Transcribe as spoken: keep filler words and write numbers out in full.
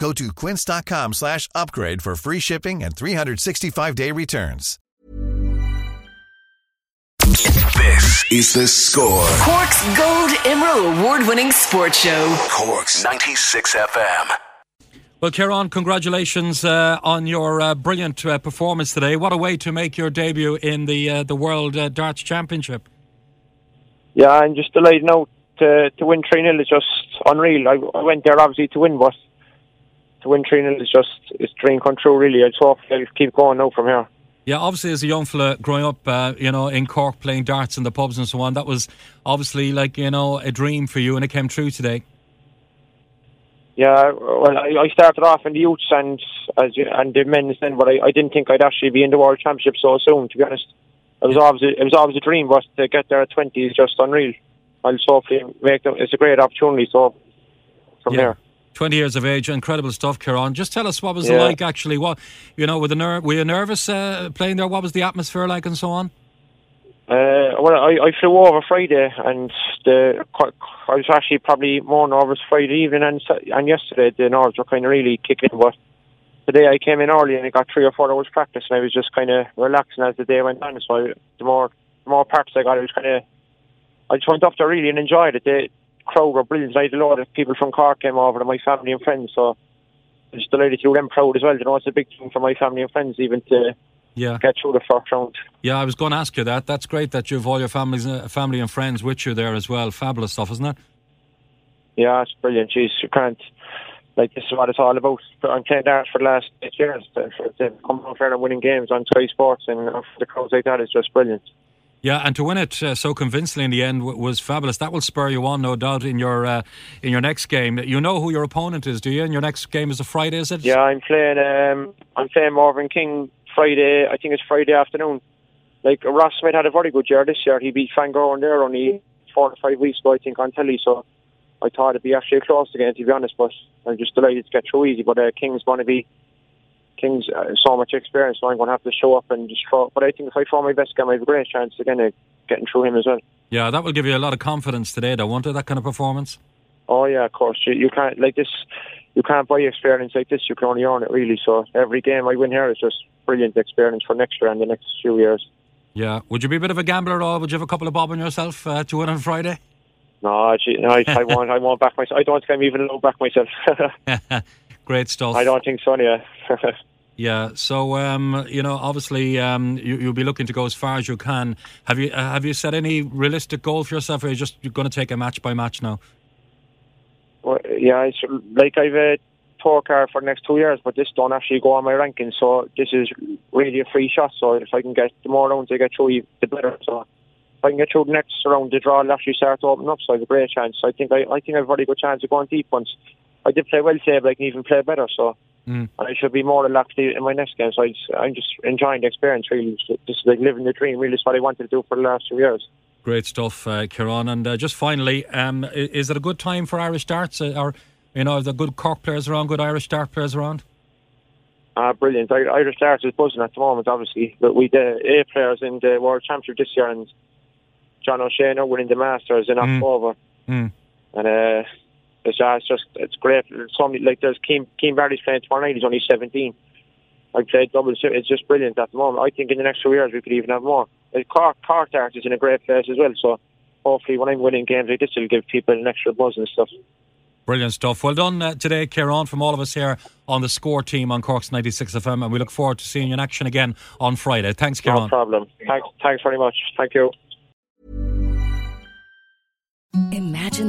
Go to quince.com slash upgrade for free shipping and three sixty-five day returns. This is The Score. Cork's Gold Emerald award-winning sports show. Cork's ninety-six F M. Well, Ciarán, congratulations uh, on your uh, brilliant uh, performance today. What a way to make your debut in the uh, the World uh, Darts Championship. Yeah, I'm just delighted now to, to win three nil is just unreal. I, I went there obviously to win, but to win three nil is just, it's dream come true really. I just hope I'll keep going now from here. Yeah, obviously as a young fella growing up, uh, you know, in Cork playing darts in the pubs and so on, that was obviously like, you know, a dream for you and it came true today. Yeah, well, I, I started off in the youths and as you, and the men's then, but I, I didn't think I'd actually be in the World Championship so soon, to be honest. It was always a, it was always a dream, but to get there at twenty is just unreal. I'll just hopefully make them, it's a great opportunity, so from yeah. there. twenty years of age, incredible stuff, Ciarán. Just tell us what was yeah. it like actually. What, you know, were, the ner- were you nervous uh, playing there? What was the atmosphere like and so on? Uh, well, I, I flew over Friday and the, I was actually probably more nervous Friday evening and, and yesterday the nerves were kind of really kicking, but today I came in early and I got three or four hours practice and I was just kind of relaxing as the day went on, so I, the more the more practice I got, I was kind of I just went up there really and enjoyed it. The crowd were brilliant. I had a lot of people from Cork came over to my family and friends, so I was delighted to do them proud as well. You know, it's a big thing for my family and friends even to Yeah. get through the first round. Yeah, I was going to ask you that. That's great that you have all your families, family and friends with you there as well. Fabulous stuff, isn't it? Yeah, it's brilliant. Jeez, you can't... Like, this is what it's all about. I'm playing darts for the last eight years. They've come out there and winning games on Sky Sports and for the crowds like that is just brilliant. Yeah, and to win it uh, so convincingly in the end w- was fabulous. That will spur you on, no doubt, in your uh, in your next game. You know who your opponent is, do you? And your next game is a Friday, is it? Yeah, I'm playing. Um, I'm playing Marvin King Friday. I think it's Friday afternoon. Like Ross Smith had a very good year this year. He beat Fangorn there only four or five weeks ago, I think, on telly. So I thought it'd be actually a close game, to be honest. But I'm just delighted to get through easy. But uh, King's going to be. King's uh, so much experience, so I'm going to have to show up and just throw. But I think if I throw my best game, I have a great chance again of getting through him as well. Yeah, that will give you a lot of confidence today, though, won't it, that kind of performance? Oh, yeah, of course. You, you can't like this. You can't buy experience like this. You can only earn it, really. So every game I win here is just brilliant experience for next year and the next few years. Yeah. Would you be a bit of a gambler, or would you have a couple of bob on yourself uh, to win on Friday? No, actually, no I, I, won't, I won't back myself. I don't think I'm even low back myself. Great stuff. I don't think so, yeah. Yeah, so, um, you know, obviously um, you, you'll be looking to go as far as you can. Have you uh, have you set any realistic goal for yourself, or are you just going to take a match by match now? Well, yeah, it's, like I've a tour card for the next two years, but this don't actually go on my ranking, so this is really a free shot, so if I can get the more rounds I get through, the better. So if I can get through the next round, the draw will actually start to open up, so I have a great chance. So I think I, I think I have a very good chance of going deep once. I did play well today, but I can even play better, so... Mm. And I should be more relaxed in my next game. So I just, I'm just enjoying the experience, really. Just like living the dream, really. That's what I wanted to do for the last few years. Great stuff, uh, Ciarán. And uh, just finally, um, is it a good time for Irish darts? Or, you know, are there good Cork players around, good Irish dart players around? Ah, uh, brilliant. I- Irish darts is buzzing at the moment, obviously. But we the A players in the World Championship this year, and John O'Shea now winning the Masters in mm. October. Mm. And, uh... It's just, it's great. So many, like there's Keane, Keane Barry's playing tomorrow night. He's only seventeen. I played double. It's just brilliant at the moment. I think in the next few years we could even have more. Cork, Cork darts is in a great place as well. So hopefully when I'm winning games like this, it'll give people an extra buzz and stuff. Brilliant stuff. Well done uh, today, Ciarán, from all of us here on the Score team on Cork's ninety-six F M, and we look forward to seeing you in action again on Friday. Thanks, Ciarán. No problem. Thanks, thanks very much. Thank you. Imagine